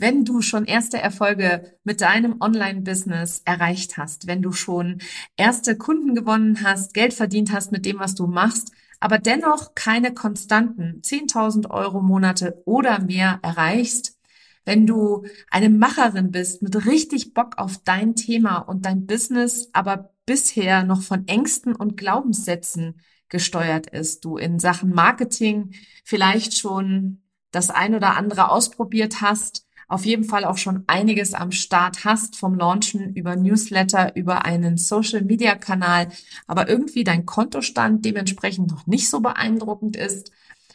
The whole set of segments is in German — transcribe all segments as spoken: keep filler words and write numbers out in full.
Wenn du schon erste Erfolge mit deinem Online-Business erreicht hast, wenn du schon erste Kunden gewonnen hast, Geld verdient hast mit dem, was du machst, aber dennoch keine konstanten zehntausend Euro Monate oder mehr erreichst, wenn du eine Macherin bist mit richtig Bock auf dein Thema und dein Business, aber bisher noch von Ängsten und Glaubenssätzen gesteuert ist, du in Sachen Marketing vielleicht schon das ein oder andere ausprobiert hast, auf jeden Fall auch schon einiges am Start hast, vom Launchen über Newsletter, über einen Social-Media-Kanal, aber irgendwie dein Kontostand dementsprechend noch nicht so beeindruckend ist.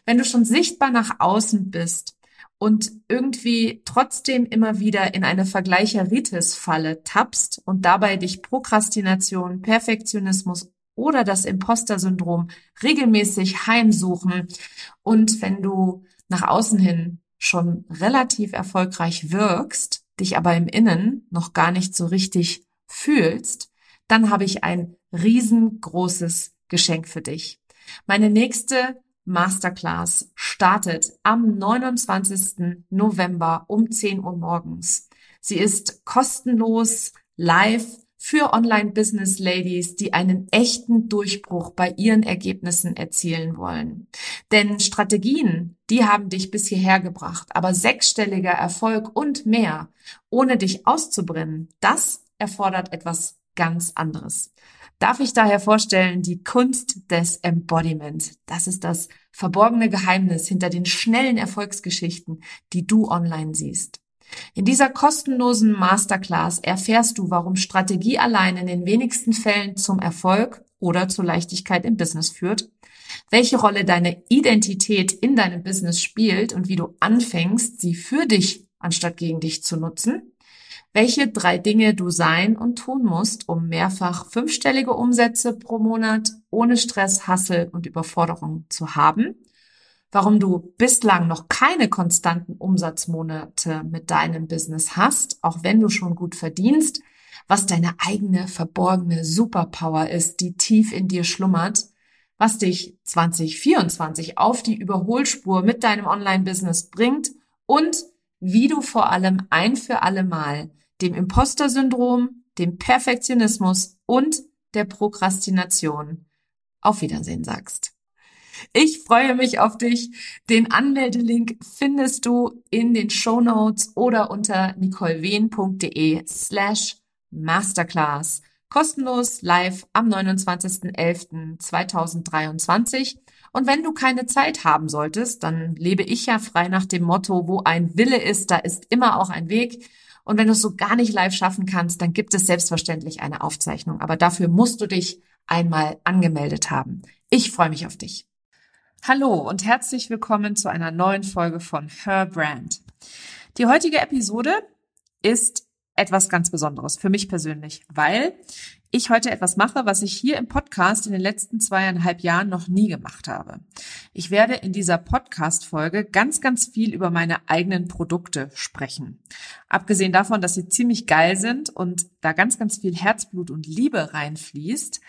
Wenn du schon sichtbar nach außen bist und irgendwie trotzdem immer wieder in eine Vergleicheritis-Falle tappst und dabei dich Prokrastination, Perfektionismus oder das Imposter-Syndrom regelmäßig heimsuchen, und wenn du nach außen hin schon relativ erfolgreich wirkst, dich aber im Innen noch gar nicht so richtig fühlst, dann habe ich ein riesengroßes Geschenk für dich. Meine nächste Masterclass startet am neunundzwanzigsten November um zehn Uhr morgens. Sie ist kostenlos, live, für Online-Business-Ladies, die einen echten Durchbruch bei ihren Ergebnissen erzielen wollen. Denn Strategien, die haben dich bis hierher gebracht, aber sechsstelliger Erfolg und mehr, ohne dich auszubrennen, das erfordert etwas ganz anderes. Darf ich daher vorstellen, die Kunst des Embodiment. Das ist das verborgene Geheimnis hinter den schnellen Erfolgsgeschichten, die du online siehst. In dieser kostenlosen Masterclass erfährst du, warum Strategie allein in den wenigsten Fällen zum Erfolg oder zur Leichtigkeit im Business führt, welche Rolle deine Identität in deinem Business spielt und wie du anfängst, sie für dich anstatt gegen dich zu nutzen, welche drei Dinge du sein und tun musst, um mehrfach fünfstellige Umsätze pro Monat ohne Stress, Hassel und Überforderung zu haben, warum du bislang noch keine konstanten Umsatzmonate mit deinem Business hast, auch wenn du schon gut verdienst, was deine eigene verborgene Superpower ist, die tief in dir schlummert, was dich zwanzig vierundzwanzig auf die Überholspur mit deinem Online-Business bringt und wie du vor allem ein für alle Mal dem Imposter-Syndrom, dem Perfektionismus und der Prokrastination auf Wiedersehen sagst. Ich freue mich auf dich. Den Anmeldelink findest du in den Shownotes oder unter nicolewien.de slash masterclass. Kostenlos live am neunundzwanzigsten elften zweitausenddreiundzwanzig. Und wenn du keine Zeit haben solltest, dann lebe ich ja frei nach dem Motto, wo ein Wille ist, da ist immer auch ein Weg. Und wenn du es so gar nicht live schaffen kannst, dann gibt es selbstverständlich eine Aufzeichnung. Aber dafür musst du dich einmal angemeldet haben. Ich freue mich auf dich. Hallo und herzlich willkommen zu einer neuen Folge von Her Brand. Die heutige Episode ist etwas ganz Besonderes für mich persönlich, weil ich heute etwas mache, was ich hier im Podcast in den letzten zweieinhalb Jahren noch nie gemacht habe. Ich werde in dieser Podcast-Folge ganz, ganz viel über meine eigenen Produkte sprechen. Abgesehen davon, dass sie ziemlich geil sind und da ganz, ganz viel Herzblut und Liebe reinfließt,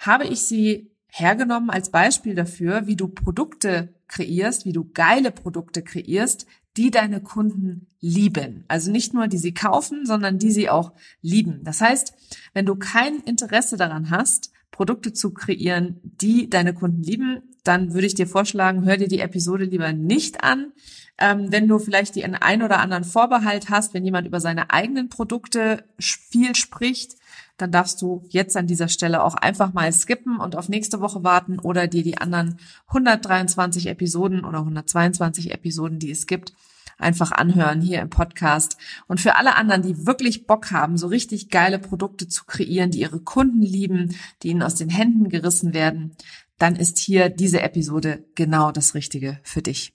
habe ich sie hergenommen als Beispiel dafür, wie du Produkte kreierst, wie du geile Produkte kreierst, die deine Kunden lieben. Also nicht nur, die sie kaufen, sondern die sie auch lieben. Das heißt, wenn du kein Interesse daran hast, Produkte zu kreieren, die deine Kunden lieben, dann würde ich dir vorschlagen, hör dir die Episode lieber nicht an. Ähm, wenn du vielleicht den einen oder anderen Vorbehalt hast, wenn jemand über seine eigenen Produkte viel spricht, dann darfst du jetzt an dieser Stelle auch einfach mal skippen und auf nächste Woche warten oder dir die anderen hundertdreiundzwanzig Episoden oder hundertzweiundzwanzig Episoden, die es gibt, einfach anhören hier im Podcast. Und für alle anderen, die wirklich Bock haben, so richtig geile Produkte zu kreieren, die ihre Kunden lieben, die ihnen aus den Händen gerissen werden, dann ist hier diese Episode genau das Richtige für dich.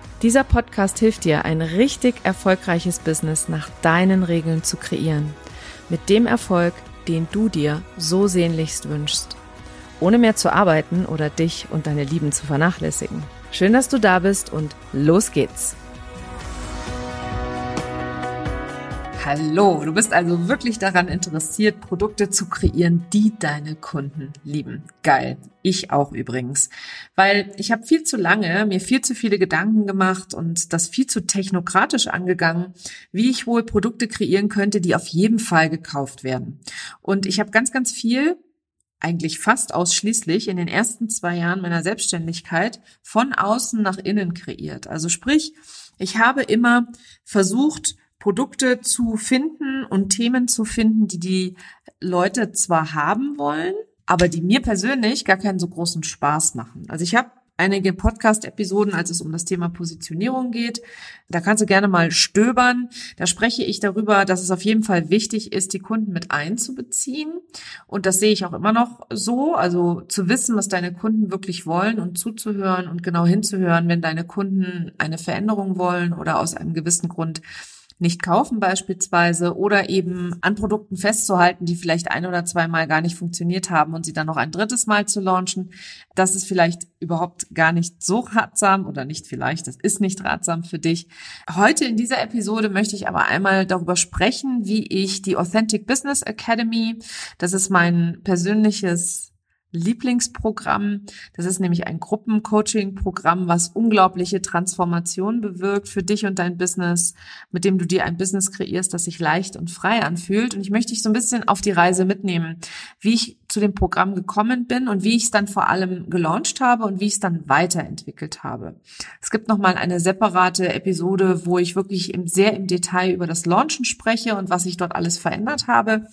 Dieser Podcast hilft dir, ein richtig erfolgreiches Business nach deinen Regeln zu kreieren. mit dem Erfolg, den du dir so sehnlichst wünschst, ohne mehr zu arbeiten oder dich und deine Lieben zu vernachlässigen. Schön, dass du da bist und los geht's! Hallo, du bist also wirklich daran interessiert, Produkte zu kreieren, die deine Kunden lieben. Geil, ich auch übrigens, weil ich habe viel zu lange mir viel zu viele Gedanken gemacht und das viel zu technokratisch angegangen, wie ich wohl Produkte kreieren könnte, die auf jeden Fall gekauft werden. Und ich habe ganz, ganz viel, eigentlich fast ausschließlich in den ersten zwei Jahren meiner Selbstständigkeit von außen nach innen kreiert. Also sprich, ich habe immer versucht, Produkte zu finden und Themen zu finden, die die Leute zwar haben wollen, aber die mir persönlich gar keinen so großen Spaß machen. Also ich habe einige Podcast-Episoden, als es um das Thema Positionierung geht. Da kannst du gerne mal stöbern. Da spreche ich darüber, dass es auf jeden Fall wichtig ist, die Kunden mit einzubeziehen. Und das sehe ich auch immer noch so. Also zu wissen, was deine Kunden wirklich wollen und zuzuhören und genau hinzuhören, wenn deine Kunden eine Veränderung wollen oder aus einem gewissen Grund nicht kaufen beispielsweise oder eben an Produkten festzuhalten, die vielleicht ein oder zweimal gar nicht funktioniert haben und sie dann noch ein drittes Mal zu launchen. Das ist vielleicht überhaupt gar nicht so ratsam oder nicht vielleicht, das ist nicht ratsam für dich. Heute in dieser Episode möchte ich aber einmal darüber sprechen, wie ich die Authentic Business Academy, das ist mein persönliches Lieblingsprogramm. Das ist nämlich ein Gruppencoaching-Programm, was unglaubliche Transformation bewirkt für dich und dein Business, mit dem du dir ein Business kreierst, das sich leicht und frei anfühlt. Und ich möchte dich so ein bisschen auf die Reise mitnehmen, wie ich zu dem Programm gekommen bin und wie ich es dann vor allem gelauncht habe und wie ich es dann weiterentwickelt habe. Es gibt nochmal eine separate Episode, wo ich wirklich im, sehr im Detail über das Launchen spreche und was ich dort alles verändert habe.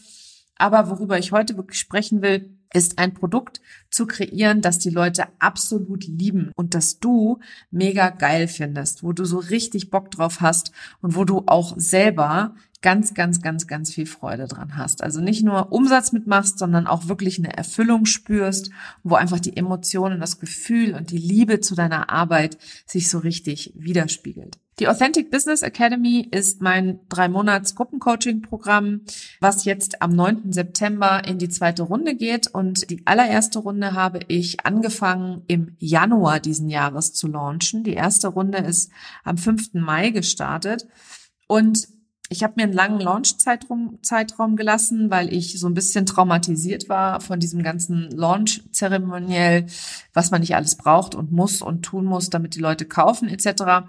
Aber worüber ich heute wirklich sprechen will, ist ein Produkt zu kreieren, das die Leute absolut lieben und das du mega geil findest, wo du so richtig Bock drauf hast und wo du auch selber ganz, ganz, ganz, ganz viel Freude dran hast. Also nicht nur Umsatz mitmachst, sondern auch wirklich eine Erfüllung spürst, wo einfach die Emotionen, das Gefühl und die Liebe zu deiner Arbeit sich so richtig widerspiegelt. Die Authentic Business Academy ist mein drei Monats Gruppencoaching-Programm, was jetzt am neunten September in die zweite Runde geht. Und die allererste Runde habe ich angefangen im Januar diesen Jahres zu launchen. Die erste Runde ist am fünften Mai gestartet. Und ich habe mir einen langen Launch-Zeitraum Zeitraum gelassen, weil ich so ein bisschen traumatisiert war von diesem ganzen Launch-Zeremoniell, was man nicht alles braucht und muss und tun muss, damit die Leute kaufen et cetera.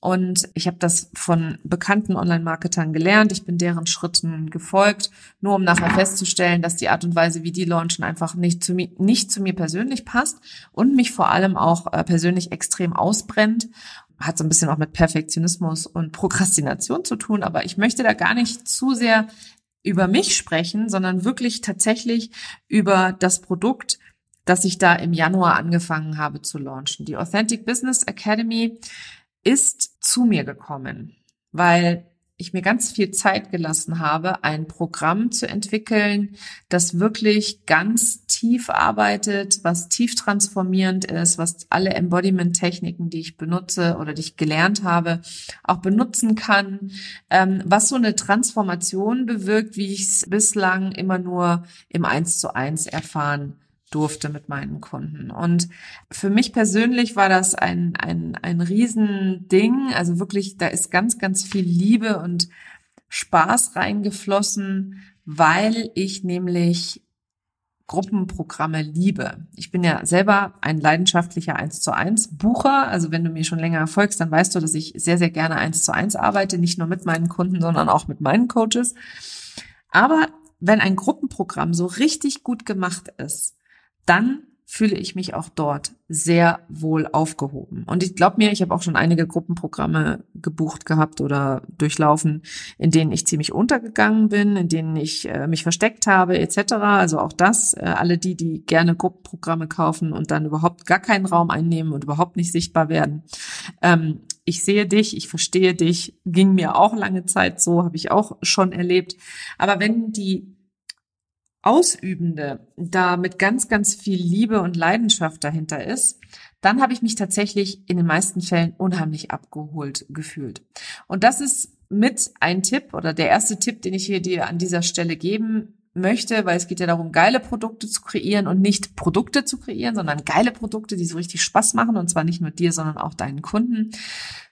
Und ich habe das von bekannten Online-Marketern gelernt. Ich bin deren Schritten gefolgt, nur um nachher festzustellen, dass die Art und Weise, wie die launchen, einfach nicht zu mir, nicht zu mir persönlich passt und mich vor allem auch persönlich extrem ausbrennt. Hat so ein bisschen auch mit Perfektionismus und Prokrastination zu tun, aber ich möchte da gar nicht zu sehr über mich sprechen, sondern wirklich tatsächlich über das Produkt, das ich da im Januar angefangen habe zu launchen. Die Authentic Business Academy ist zu mir gekommen, weil ich mir ganz viel Zeit gelassen habe, ein Programm zu entwickeln, das wirklich ganz tief arbeitet, was tief transformierend ist, was alle Embodiment-Techniken, die ich benutze oder die ich gelernt habe, auch benutzen kann, was so eine Transformation bewirkt, wie ich es bislang immer nur im eins zu eins erfahren durfte mit meinen Kunden. Und für mich persönlich war das ein ein ein Riesending. Also wirklich, da ist ganz, ganz viel Liebe und Spaß reingeflossen, weil ich nämlich Gruppenprogramme liebe. Ich bin ja selber ein leidenschaftlicher eins zu eins Bucher. Also wenn du mir schon länger folgst, dann weißt du, dass ich sehr, sehr gerne eins zu eins arbeite, nicht nur mit meinen Kunden, sondern auch mit meinen Coaches. Aber wenn ein Gruppenprogramm so richtig gut gemacht ist, dann fühle ich mich auch dort sehr wohl aufgehoben. Und ich glaube mir, ich habe auch schon einige Gruppenprogramme gebucht gehabt oder durchlaufen, in denen ich ziemlich untergegangen bin, in denen ich äh, mich versteckt habe et cetera. Also auch das, äh, alle die, die gerne Gruppenprogramme kaufen und dann überhaupt gar keinen Raum einnehmen und überhaupt nicht sichtbar werden. Ähm, ich sehe dich, ich verstehe dich, ging mir auch lange Zeit so, habe ich auch schon erlebt. Aber wenn die Ausübende da mit ganz, ganz viel Liebe und Leidenschaft dahinter ist, dann habe ich mich tatsächlich in den meisten Fällen unheimlich abgeholt gefühlt. Und das ist mit ein Tipp oder der erste Tipp, den ich hier dir an dieser Stelle geben möchte, weil es geht ja darum, geile Produkte zu kreieren und nicht Produkte zu kreieren, sondern geile Produkte, die so richtig Spaß machen, und zwar nicht nur dir, sondern auch deinen Kunden.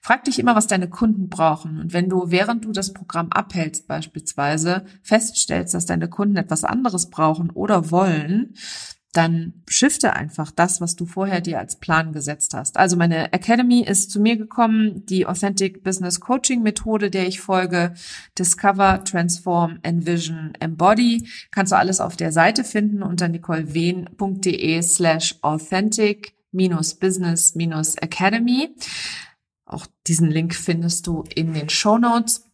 Frag dich immer, was deine Kunden brauchen, und wenn du, während du das Programm abhältst beispielsweise, feststellst, dass deine Kunden etwas anderes brauchen oder wollen, dann shifte einfach das, was du vorher dir als Plan gesetzt hast. Also meine Academy ist zu mir gekommen, die Authentic Business Coaching Methode, der ich folge, Discover, Transform, Envision, Embody, kannst du alles auf der Seite finden unter nicolewien.de slash authentic minus business minus academy. Auch diesen Link findest du in den Shownotes.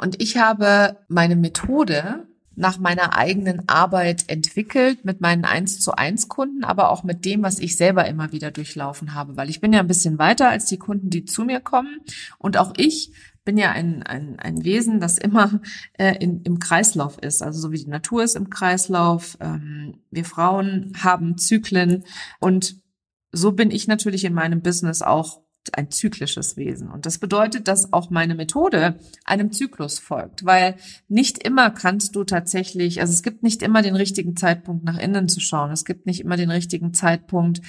Und ich habe meine Methode nach meiner eigenen Arbeit entwickelt, mit meinen eins zu eins Kunden, aber auch mit dem, was ich selber immer wieder durchlaufen habe, weil ich bin ja ein bisschen weiter als die Kunden, die zu mir kommen, und auch ich bin ja ein ein, ein Wesen, das immer äh, in, im Kreislauf ist, also so wie die Natur ist im Kreislauf, ähm, wir Frauen haben Zyklen, und so bin ich natürlich in meinem Business auch ein zyklisches Wesen. Und das bedeutet, dass auch meine Methode einem Zyklus folgt, weil nicht immer kannst du tatsächlich, also es gibt nicht immer den richtigen Zeitpunkt, nach innen zu schauen. Es gibt nicht immer den richtigen Zeitpunkt,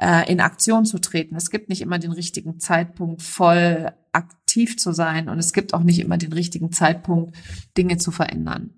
äh, in Aktion zu treten. Es gibt nicht immer den richtigen Zeitpunkt, voll aktiv zu sein. Und es gibt auch nicht immer den richtigen Zeitpunkt, Dinge zu verändern.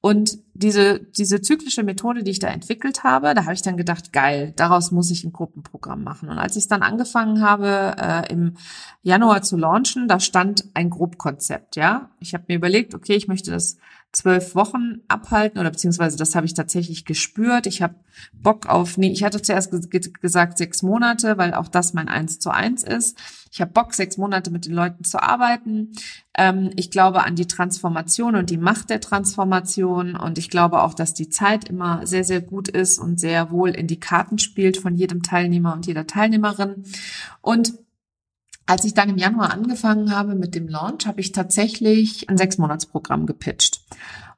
Und diese diese zyklische Methode, die ich da entwickelt habe, da habe ich dann gedacht, geil, daraus muss ich ein Gruppenprogramm machen. Und als ich es dann angefangen habe, äh, im Januar zu launchen, da stand ein Grobkonzept, ja. Ich habe mir überlegt, okay, ich möchte das zwölf Wochen abhalten, oder beziehungsweise das habe ich tatsächlich gespürt. Ich habe Bock auf, nee, ich hatte zuerst ge- gesagt sechs Monate, weil auch das mein eins zu eins ist. Ich habe Bock, sechs Monate mit den Leuten zu arbeiten. Ähm, ich glaube an die Transformation und die Macht der Transformation, und ich glaube auch, dass die Zeit immer sehr, sehr gut ist und sehr wohl in die Karten spielt von jedem Teilnehmer und jeder Teilnehmerin. Und als ich dann im Januar angefangen habe mit dem Launch, habe ich tatsächlich ein Sechsmonatsprogramm gepitcht.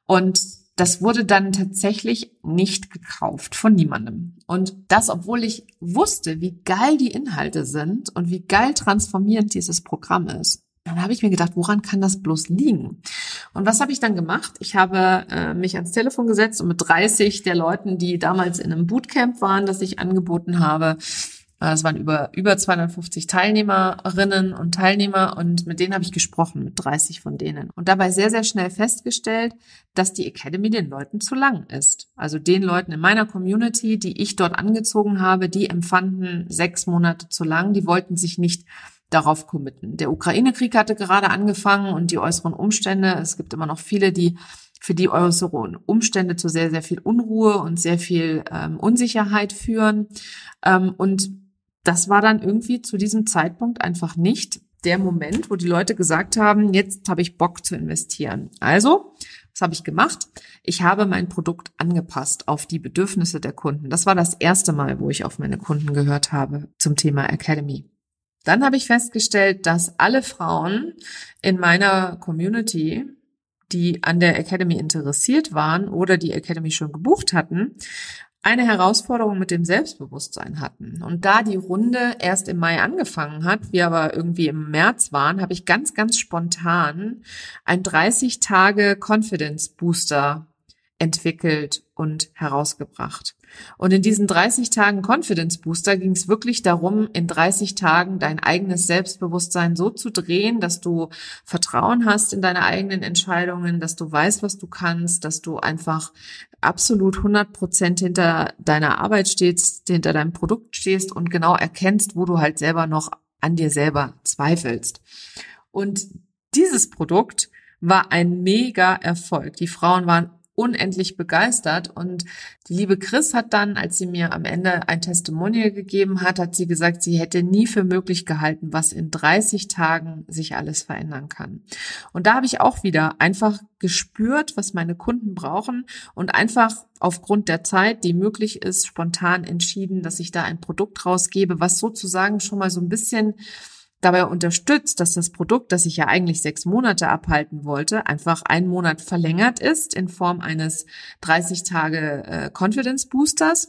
Und das wurde dann tatsächlich nicht gekauft von niemandem. Und das, obwohl ich wusste, wie geil die Inhalte sind und wie geil transformierend dieses Programm ist. Dann habe ich mir gedacht, woran kann das bloß liegen? Und was habe ich dann gemacht? Ich habe äh, mich ans Telefon gesetzt und mit dreißig der Leuten, die damals in einem Bootcamp waren, das ich angeboten habe, das waren über über zweihundertfünfzig Teilnehmerinnen und Teilnehmer, und mit denen habe ich gesprochen, mit dreißig von denen. Und dabei sehr, sehr schnell festgestellt, dass die Academy den Leuten zu lang ist. Also den Leuten in meiner Community, die ich dort angezogen habe, die empfanden sechs Monate zu lang, die wollten sich nicht darauf committen. Der Ukraine-Krieg hatte gerade angefangen und die äußeren Umstände, es gibt immer noch viele, die für die äußeren Umstände zu sehr, sehr viel Unruhe und sehr viel ähm, Unsicherheit führen. Ähm, und das war dann irgendwie zu diesem Zeitpunkt einfach nicht der Moment, wo die Leute gesagt haben, jetzt habe ich Bock zu investieren. Also, was habe ich gemacht? Ich habe mein Produkt angepasst auf die Bedürfnisse der Kunden. Das war das erste Mal, wo ich auf meine Kunden gehört habe zum Thema Academy. Dann habe ich festgestellt, dass alle Frauen in meiner Community, die an der Academy interessiert waren oder die Academy schon gebucht hatten, eine Herausforderung mit dem Selbstbewusstsein hatten. Und da die Runde erst im Mai angefangen hat, wir aber irgendwie im März waren, habe ich ganz, ganz spontan ein dreißig-Tage-Confidence-Booster entwickelt und herausgebracht. Und in diesen dreißig Tagen Confidence Booster ging es wirklich darum, in dreißig Tagen dein eigenes Selbstbewusstsein so zu drehen, dass du Vertrauen hast in deine eigenen Entscheidungen, dass du weißt, was du kannst, dass du einfach absolut hundert Prozent hinter deiner Arbeit stehst, hinter deinem Produkt stehst und genau erkennst, wo du halt selber noch an dir selber zweifelst. Und dieses Produkt war ein mega Erfolg. Die Frauen waren unendlich begeistert, und die liebe Chris hat dann, als sie mir am Ende ein Testimonial gegeben hat, hat sie gesagt, sie hätte nie für möglich gehalten, was in dreißig Tagen sich alles verändern kann. Und da habe ich auch wieder einfach gespürt, was meine Kunden brauchen, und einfach aufgrund der Zeit, die möglich ist, spontan entschieden, dass ich da ein Produkt rausgebe, was sozusagen schon mal so ein bisschen dabei unterstützt, dass das Produkt, das ich ja eigentlich sechs Monate abhalten wollte, einfach einen Monat verlängert ist in Form eines dreißig-Tage-Confidence-Boosters.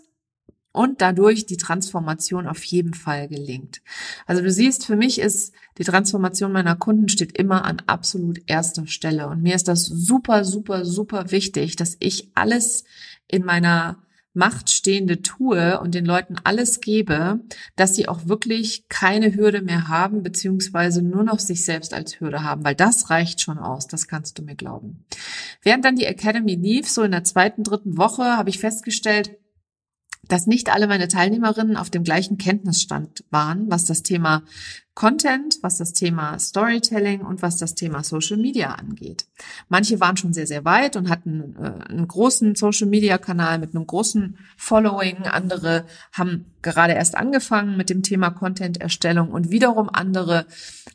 und dadurch die Transformation auf jeden Fall gelingt. Also du siehst, für mich ist die Transformation meiner Kunden steht immer an absolut erster Stelle. Und mir ist das super, super, super wichtig, dass ich alles in meiner Macht Stehende tue und den Leuten alles gebe, dass sie auch wirklich keine Hürde mehr haben, beziehungsweise nur noch sich selbst als Hürde haben, weil das reicht schon aus, das kannst du mir glauben. Während dann die Academy lief, so in der zweiten, dritten Woche, habe ich festgestellt, dass nicht alle meine Teilnehmerinnen auf dem gleichen Kenntnisstand waren, was das Thema Content, was das Thema Storytelling und was das Thema Social Media angeht. Manche waren schon sehr, sehr weit und hatten äh, einen großen Social Media Kanal mit einem großen Following. Andere haben gerade erst angefangen mit dem Thema Content-Erstellung und wiederum andere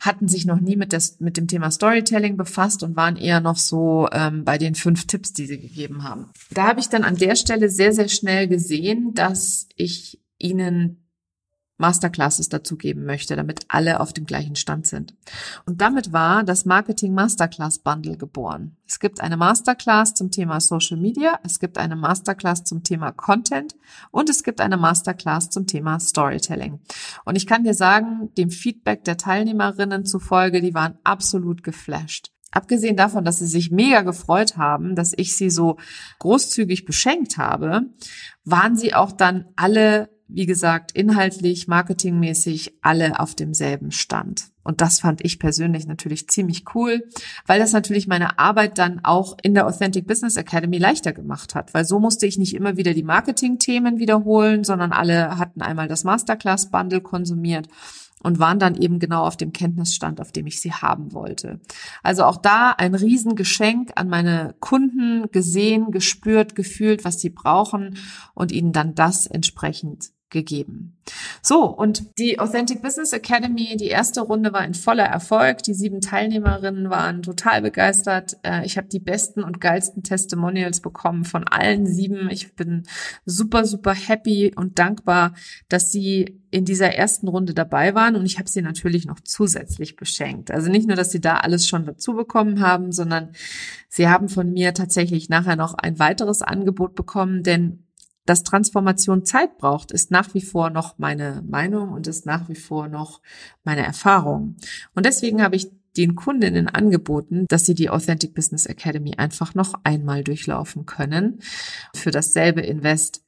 hatten sich noch nie mit, des, mit dem Thema Storytelling befasst und waren eher noch so ähm, bei den fünf Tipps, die sie gegeben haben. Da habe ich dann an der Stelle sehr, sehr schnell gesehen, dass ich ihnen Masterclasses dazu geben möchte, damit alle auf dem gleichen Stand sind. Und damit war das Marketing Masterclass Bundle geboren. Es gibt eine Masterclass zum Thema Social Media, es gibt eine Masterclass zum Thema Content und es gibt eine Masterclass zum Thema Storytelling. Und ich kann dir sagen, dem Feedback der Teilnehmerinnen zufolge, die waren absolut geflasht. Abgesehen davon, dass sie sich mega gefreut haben, dass ich sie so großzügig beschenkt habe, waren sie auch dann alle, wie gesagt, inhaltlich, marketingmäßig alle auf demselben Stand. Und das fand ich persönlich natürlich ziemlich cool, weil das natürlich meine Arbeit dann auch in der Authentic Business Academy leichter gemacht hat, weil so musste ich nicht immer wieder die Marketing-Themen wiederholen, sondern alle hatten einmal das Masterclass-Bundle konsumiert und waren dann eben genau auf dem Kenntnisstand, auf dem ich sie haben wollte. Also auch da ein Riesengeschenk an meine Kunden, gesehen, gespürt, gefühlt, was sie brauchen und ihnen dann das entsprechend gegeben. So, und die Authentic Business Academy, die erste Runde war ein voller Erfolg. Die sieben Teilnehmerinnen waren total begeistert. Ich habe die besten und geilsten Testimonials bekommen von allen sieben. Ich bin super, super happy und dankbar, dass sie in dieser ersten Runde dabei waren, und ich habe sie natürlich noch zusätzlich beschenkt. Also nicht nur, dass sie da alles schon dazu bekommen haben, sondern sie haben von mir tatsächlich nachher noch ein weiteres Angebot bekommen, denn dass Transformation Zeit braucht, ist nach wie vor noch meine Meinung und ist nach wie vor noch meine Erfahrung. Und deswegen habe ich den Kundinnen angeboten, dass sie die Authentic Business Academy einfach noch einmal durchlaufen können für dasselbe Invest,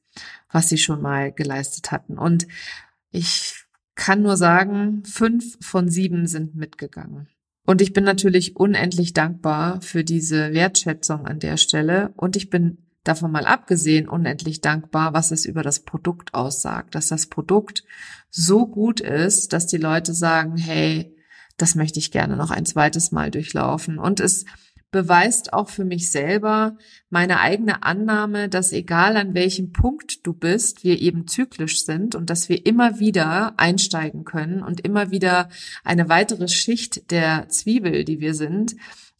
was sie schon mal geleistet hatten. Und ich kann nur sagen, fünf von sieben sind mitgegangen. Und ich bin natürlich unendlich dankbar für diese Wertschätzung an der Stelle, und ich bin davon mal abgesehen unendlich dankbar, was es über das Produkt aussagt, dass das Produkt so gut ist, dass die Leute sagen, hey, das möchte ich gerne noch ein zweites Mal durchlaufen. Und es beweist auch für mich selber meine eigene Annahme, dass egal an welchem Punkt du bist, wir eben zyklisch sind und dass wir immer wieder einsteigen können und immer wieder eine weitere Schicht der Zwiebel, die wir sind,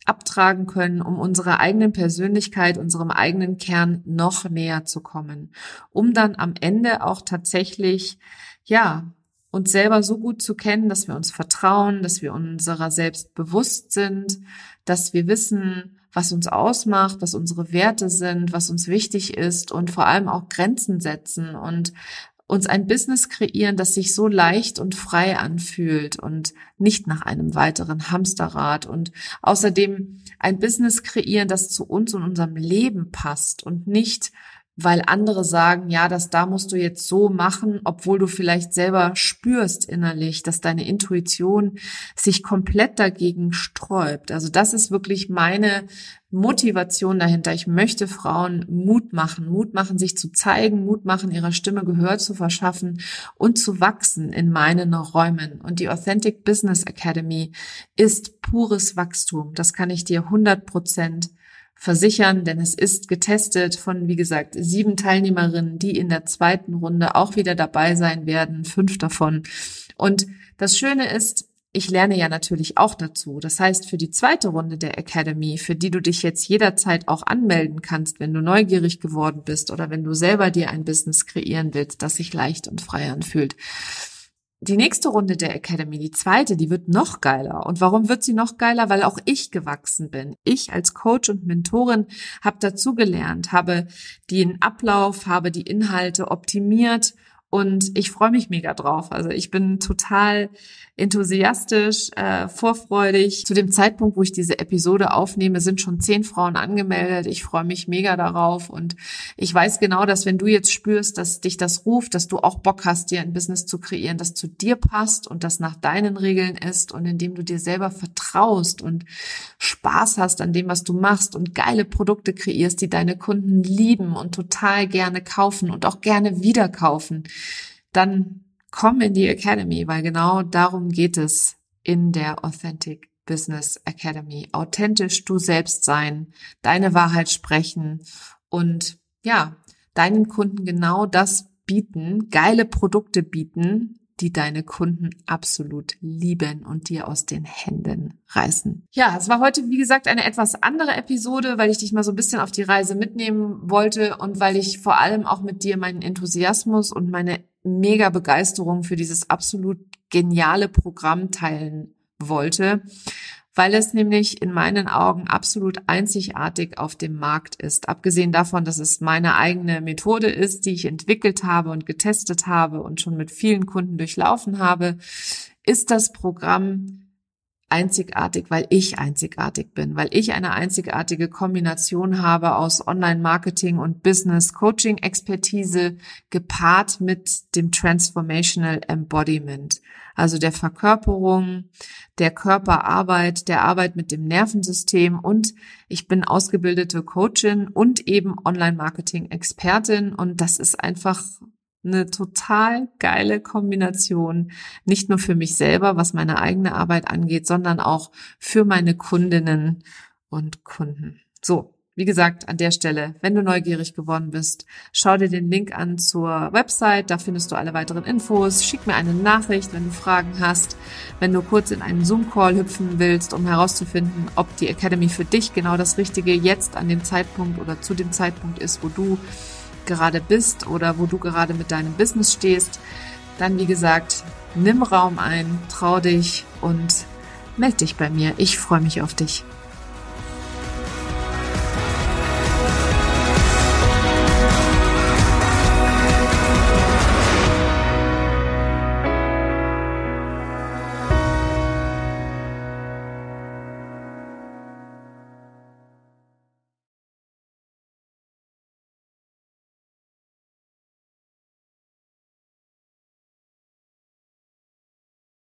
abtragen können, um unserer eigenen Persönlichkeit, unserem eigenen Kern noch näher zu kommen, um dann am Ende auch tatsächlich, ja, uns selber so gut zu kennen, dass wir uns vertrauen, dass wir unserer selbst bewusst sind, dass wir wissen, was uns ausmacht, was unsere Werte sind, was uns wichtig ist, und vor allem auch Grenzen setzen und uns ein Business kreieren, das sich so leicht und frei anfühlt und nicht nach einem weiteren Hamsterrad, und außerdem ein Business kreieren, das zu uns und unserem Leben passt und nicht, weil andere sagen, ja, das da musst du jetzt so machen, obwohl du vielleicht selber spürst innerlich, dass deine Intuition sich komplett dagegen sträubt. Also das ist wirklich meine Motivation dahinter. Ich möchte Frauen Mut machen, Mut machen, sich zu zeigen, Mut machen, ihrer Stimme Gehör zu verschaffen und zu wachsen in meinen Räumen. Und die Authentic Business Academy ist pures Wachstum. Das kann ich dir hundert Prozent versichern, denn es ist getestet von, wie gesagt, sieben Teilnehmerinnen, die in der zweiten Runde auch wieder dabei sein werden, fünf davon. Und das Schöne ist, ich lerne ja natürlich auch dazu. Das heißt, für die zweite Runde der Academy, für die du dich jetzt jederzeit auch anmelden kannst, wenn du neugierig geworden bist oder wenn du selber dir ein Business kreieren willst, das sich leicht und frei anfühlt, Die nächste Runde der Academy, die zweite, die wird noch geiler. Und warum wird sie noch geiler? Weil auch ich gewachsen bin. Ich als Coach und Mentorin habe dazugelernt, habe den Ablauf, habe die Inhalte optimiert und ich freue mich mega drauf. Also ich bin total enthusiastisch, äh, vorfreudig. Zu dem Zeitpunkt, wo ich diese Episode aufnehme, sind schon zehn Frauen angemeldet. Ich freue mich mega darauf und ich weiß genau, dass wenn du jetzt spürst, dass dich das ruft, dass du auch Bock hast, dir ein Business zu kreieren, das zu dir passt und das nach deinen Regeln ist und indem du dir selber vertraust und Spaß hast an dem, was du machst und geile Produkte kreierst, die deine Kunden lieben und total gerne kaufen und auch gerne wieder kaufen, dann komm in die Academy, weil genau darum geht es in der Authentic Business Academy. Authentisch du selbst sein, deine Wahrheit sprechen und ja, deinen Kunden genau das bieten, geile Produkte bieten, die deine Kunden absolut lieben und dir aus den Händen reißen. Ja, es war heute, wie gesagt, eine etwas andere Episode, weil ich dich mal so ein bisschen auf die Reise mitnehmen wollte und weil ich vor allem auch mit dir meinen Enthusiasmus und meine mega Begeisterung für dieses absolut geniale Programm teilen wollte, weil es nämlich in meinen Augen absolut einzigartig auf dem Markt ist. Abgesehen davon, dass es meine eigene Methode ist, die ich entwickelt habe und getestet habe und schon mit vielen Kunden durchlaufen habe, ist das Programm einzigartig, weil ich einzigartig bin, weil ich eine einzigartige Kombination habe aus Online-Marketing und Business-Coaching-Expertise gepaart mit dem Transformational Embodiment, also der Verkörperung, der Körperarbeit, der Arbeit mit dem Nervensystem und ich bin ausgebildete Coachin und eben Online-Marketing-Expertin und das ist einfach eine total geile Kombination, nicht nur für mich selber, was meine eigene Arbeit angeht, sondern auch für meine Kundinnen und Kunden. So, wie gesagt, an der Stelle, wenn du neugierig geworden bist, schau dir den Link an zur Website, da findest du alle weiteren Infos. Schick mir eine Nachricht, wenn du Fragen hast, wenn du kurz in einen Zoom-Call hüpfen willst, um herauszufinden, ob die Academy für dich genau das Richtige jetzt an dem Zeitpunkt oder zu dem Zeitpunkt ist, wo du gerade bist oder wo du gerade mit deinem Business stehst, dann wie gesagt, nimm Raum ein, trau dich und melde dich bei mir. Ich freue mich auf dich.